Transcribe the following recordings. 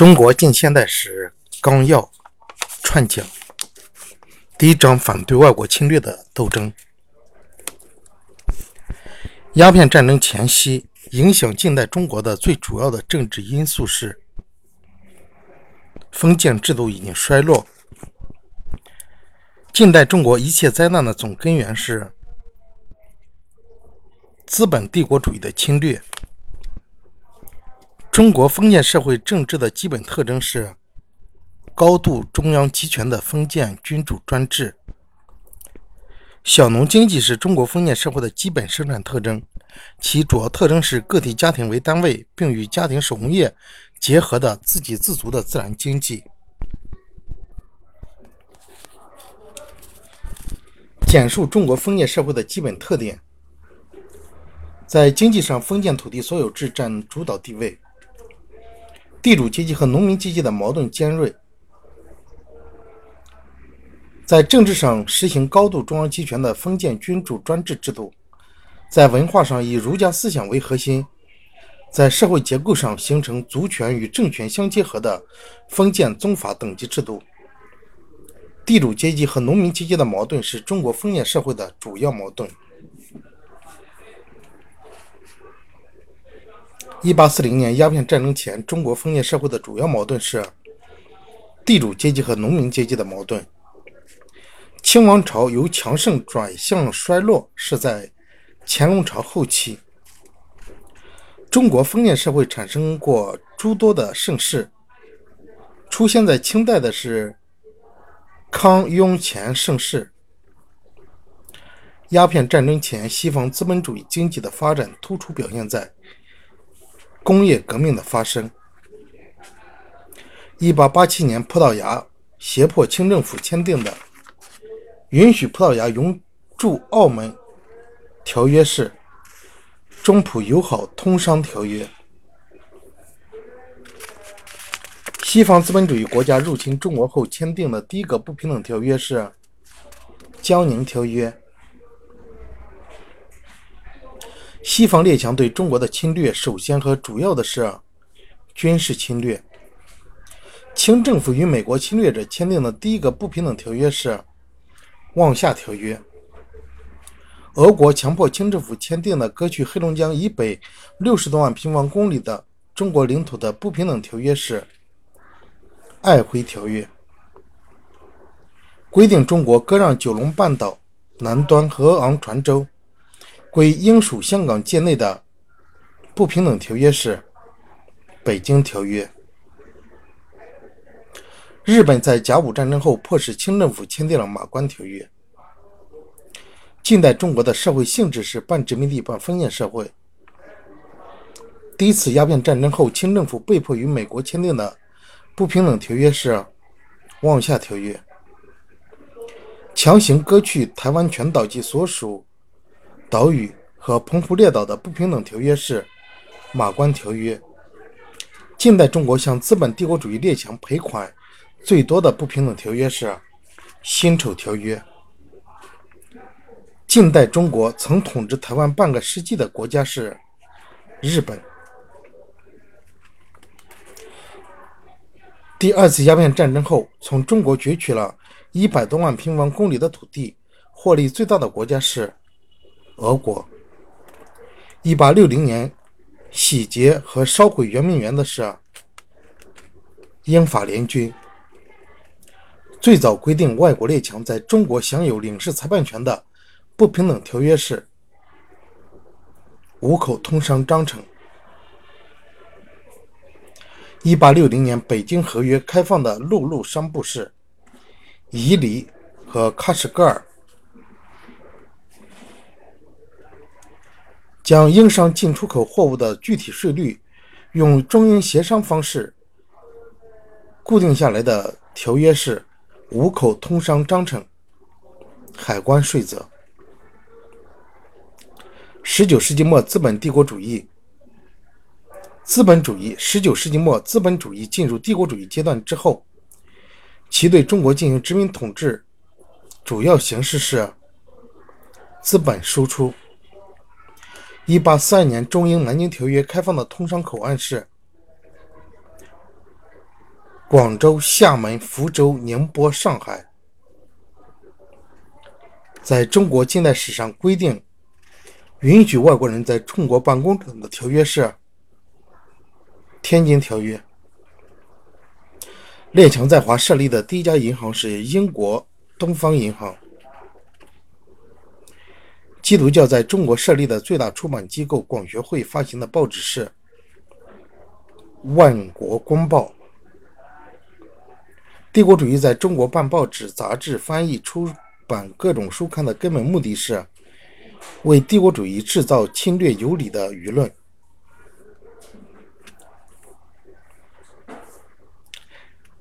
中国近现代史纲要串讲第一章：反对外国侵略的斗争。鸦片战争前夕，影响近代中国的最主要的政治因素是封建制度已经衰落。近代中国一切灾难的总根源是资本帝国主义的侵略。中国封建社会政治的基本特征是高度中央集权的封建君主专制。小农经济是中国封建社会的基本生产特征，其主要特征是个体家庭为单位，并与家庭手工业结合的自给自足的自然经济。简述中国封建社会的基本特点。在经济上，封建土地所有制占主导地位，地主阶级和农民阶级的矛盾尖锐。在政治上，实行高度中央集权的封建君主专制制度。在文化上，以儒家思想为核心。在社会结构上，形成族权与政权相结合的封建宗法等级制度。地主阶级和农民阶级的矛盾是中国封建社会的主要矛盾。1840年鸦片战争前，中国封建社会的主要矛盾是地主阶级和农民阶级的矛盾。清王朝由强盛转向衰落是在乾隆朝后期。中国封建社会产生过诸多的盛世，出现在清代的是康雍乾盛世。鸦片战争前，西方资本主义经济的发展突出表现在工业革命的发生。1887年葡萄牙胁迫清政府签订的允许葡萄牙永驻澳门条约是中葡友好通商条约。西方资本主义国家入侵中国后签订的第一个不平等条约是江宁条约。西方列强对中国的侵略，首先和主要的是军事侵略。清政府与美国侵略者签订的第一个不平等条约是望厦条约。俄国强迫清政府签订的割据黑龙江以北60多万平方公里的中国领土的不平等条约是瑷珲条约，规定中国割让九龙半岛南端和昂船洲归英属香港界内的不平等条约是北京条约。日本在甲午战争后迫使清政府签订了马关条约。近代中国的社会性质是半殖民地半封建社会。第一次鸦片战争后，清政府被迫与美国签订的不平等条约是望厦条约，强行割据台湾全岛及所属岛屿和澎湖列岛的不平等条约是马关条约。近代中国向资本帝国主义列强赔款最多的不平等条约是辛丑条约。近代中国曾统治台湾半个世纪的国家是日本。第二次鸦片战争后，从中国攫取了100多万平方公里的土地，获利最大的国家是俄国。1860年洗劫和烧毁圆明园的是英法联军。最早规定外国列强在中国享有领事裁判权的不平等条约是五口通商章程。1860年北京合约开放的陆路商埠是伊犁和喀什噶尔，将英商进出口货物的具体税率用中英协商方式固定下来的条约是五口通商章程海关税则。19世纪末资本帝国主义19世纪末资本主义进入帝国主义阶段之后，其对中国进行殖民统治主要形式是资本输出。1842年中英南京条约开放的通商口岸是广州、厦门、福州、宁波、上海，在中国近代史上规定允许外国人在中国办工厂的条约是天津条约。列强在华设立的第一家银行是英国东方银行。基督教在中国设立的最大出版机构广学会发行的报纸是《万国公报》。帝国主义在中国办报纸、杂志、翻译、出版各种书刊的根本目的是为帝国主义制造侵略有理的舆论。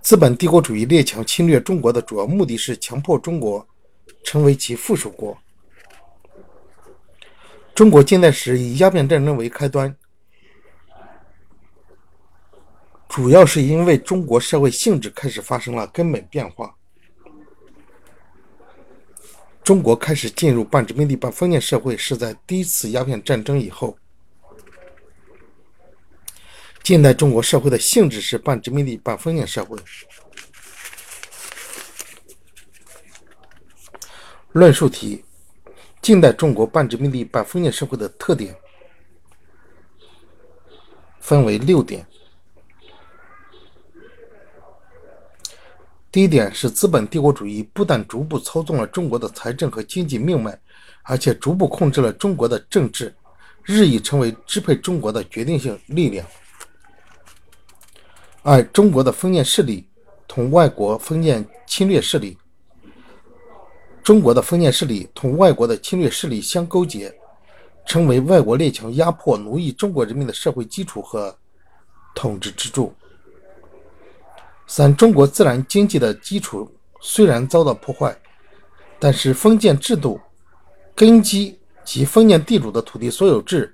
资本帝国主义列强侵略中国的主要目的是强迫中国成为其附属国。中国近代史以鸦片战争为开端，主要是因为中国社会性质开始发生了根本变化。中国开始进入半殖民地半封建社会是在第一次鸦片战争以后。近代中国社会的性质是半殖民地半封建社会。论述题：近代中国半殖民地半封建社会的特点分为6点。第一点是资本帝国主义不但逐步操纵了中国的财政和经济命脉，而且逐步控制了中国的政治，日益成为支配中国的决定性力量。而中国的封建势力同外国封建侵略势力，相勾结，成为外国列强压迫奴役中国人民的社会基础和统治支柱。三、中国自然经济的基础虽然遭到破坏，但是封建制度根基及封建地主的土地所有制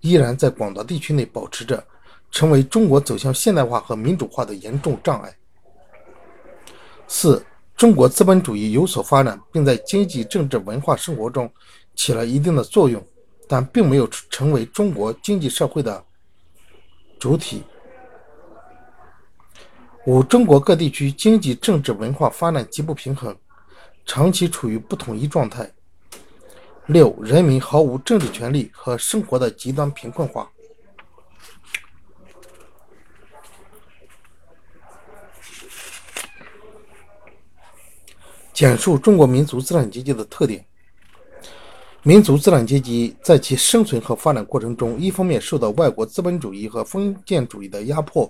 依然在广大地区内保持着，成为中国走向现代化和民主化的严重障碍。4、中国资本主义有所发展，并在经济、政治、文化生活中起了一定的作用，但并没有成为中国经济社会的主体。5、中国各地区经济、政治、文化发展极不平衡，长期处于不统一状态。6、人民毫无政治权利和生活的极端贫困化。简述中国民族资产阶级的特点。民族资产阶级在其生存和发展过程中，一方面受到外国资本主义和封建主义的压迫，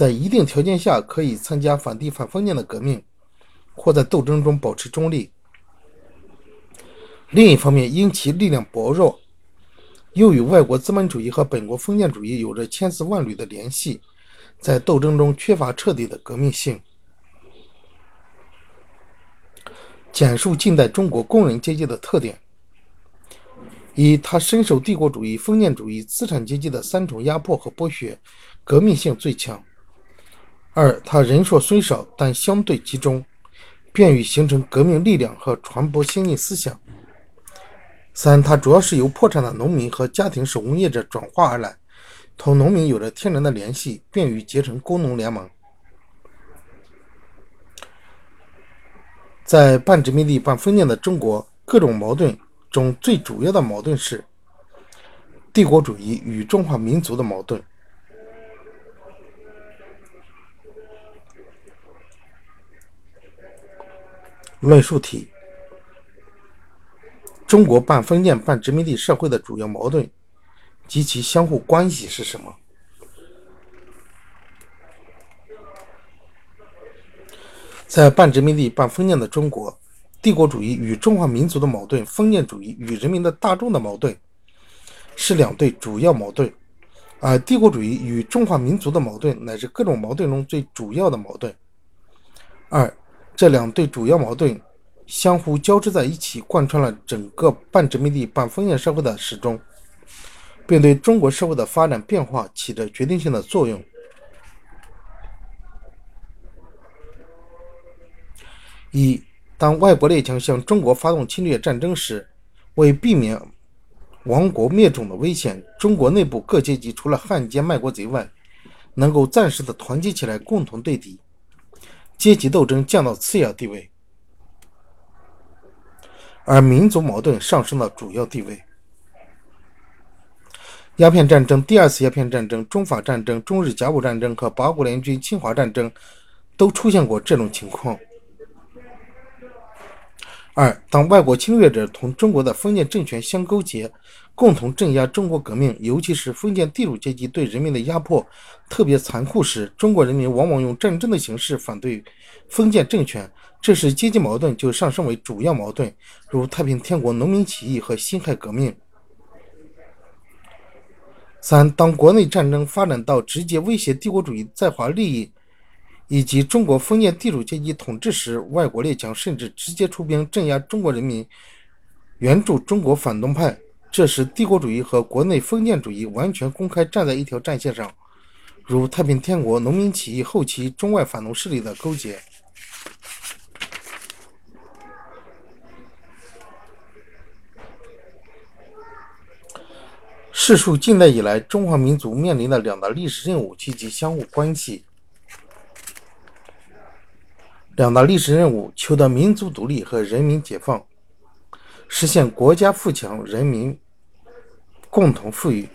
在一定条件下可以参加反帝反封建的革命，或在斗争中保持中立；另一方面，因其力量薄弱，又与外国资本主义和本国封建主义有着千丝万缕的联系，在斗争中缺乏彻底的革命性。简述近代中国工人阶级的特点。一、他深受帝国主义、封建主义、资产阶级的3种压迫和剥削，革命性最强。2、他人数虽少，但相对集中，便于形成革命力量和传播先进思想。3、他主要是由破产的农民和家庭手工业者转化而来，同农民有着天然的联系，便于结成工农联盟。在半殖民地半封建的中国，各种矛盾中最主要的矛盾是帝国主义与中华民族的矛盾。论述题：中国半封建半殖民地社会的主要矛盾及其相互关系是什么？在半殖民地半封建的中国，帝国主义与中华民族的矛盾，封建主义与人民的大众的矛盾是2对主要矛盾，而帝国主义与中华民族的矛盾乃是各种矛盾中最主要的矛盾。2、这2对主要矛盾相互交织在一起，贯穿了整个半殖民地半封建社会的始终，并对中国社会的发展变化起着决定性的作用。1、当外国列强向中国发动侵略战争时，为避免亡国灭种的危险，中国内部各阶级除了汉奸卖国贼外，能够暂时的团结起来共同对敌，阶级斗争降到次要地位，而民族矛盾上升到主要地位。鸦片战争、第二次鸦片战争、中法战争、中日甲午战争和八国联军侵华战争都出现过这种情况。二、当外国侵略者同中国的封建政权相勾结，共同镇压中国革命，尤其是封建地主阶级对人民的压迫特别残酷时，中国人民往往用战争的形式反对封建政权，这时阶级矛盾就上升为主要矛盾，如太平天国农民起义和辛亥革命。三、当国内战争发展到直接威胁帝国主义在华利益以及中国封建地主阶级统治时，外国列强甚至直接出兵镇压中国人民，援助中国反动派，这时帝国主义和国内封建主义完全公开站在一条战线上，如太平天国农民起义后期中外反动势力的勾结。世述近代以来，中华民族面临的两大历史任务及其相互关系。两大历史任务，求得民族独立和人民解放，实现国家富强，人民共同富裕。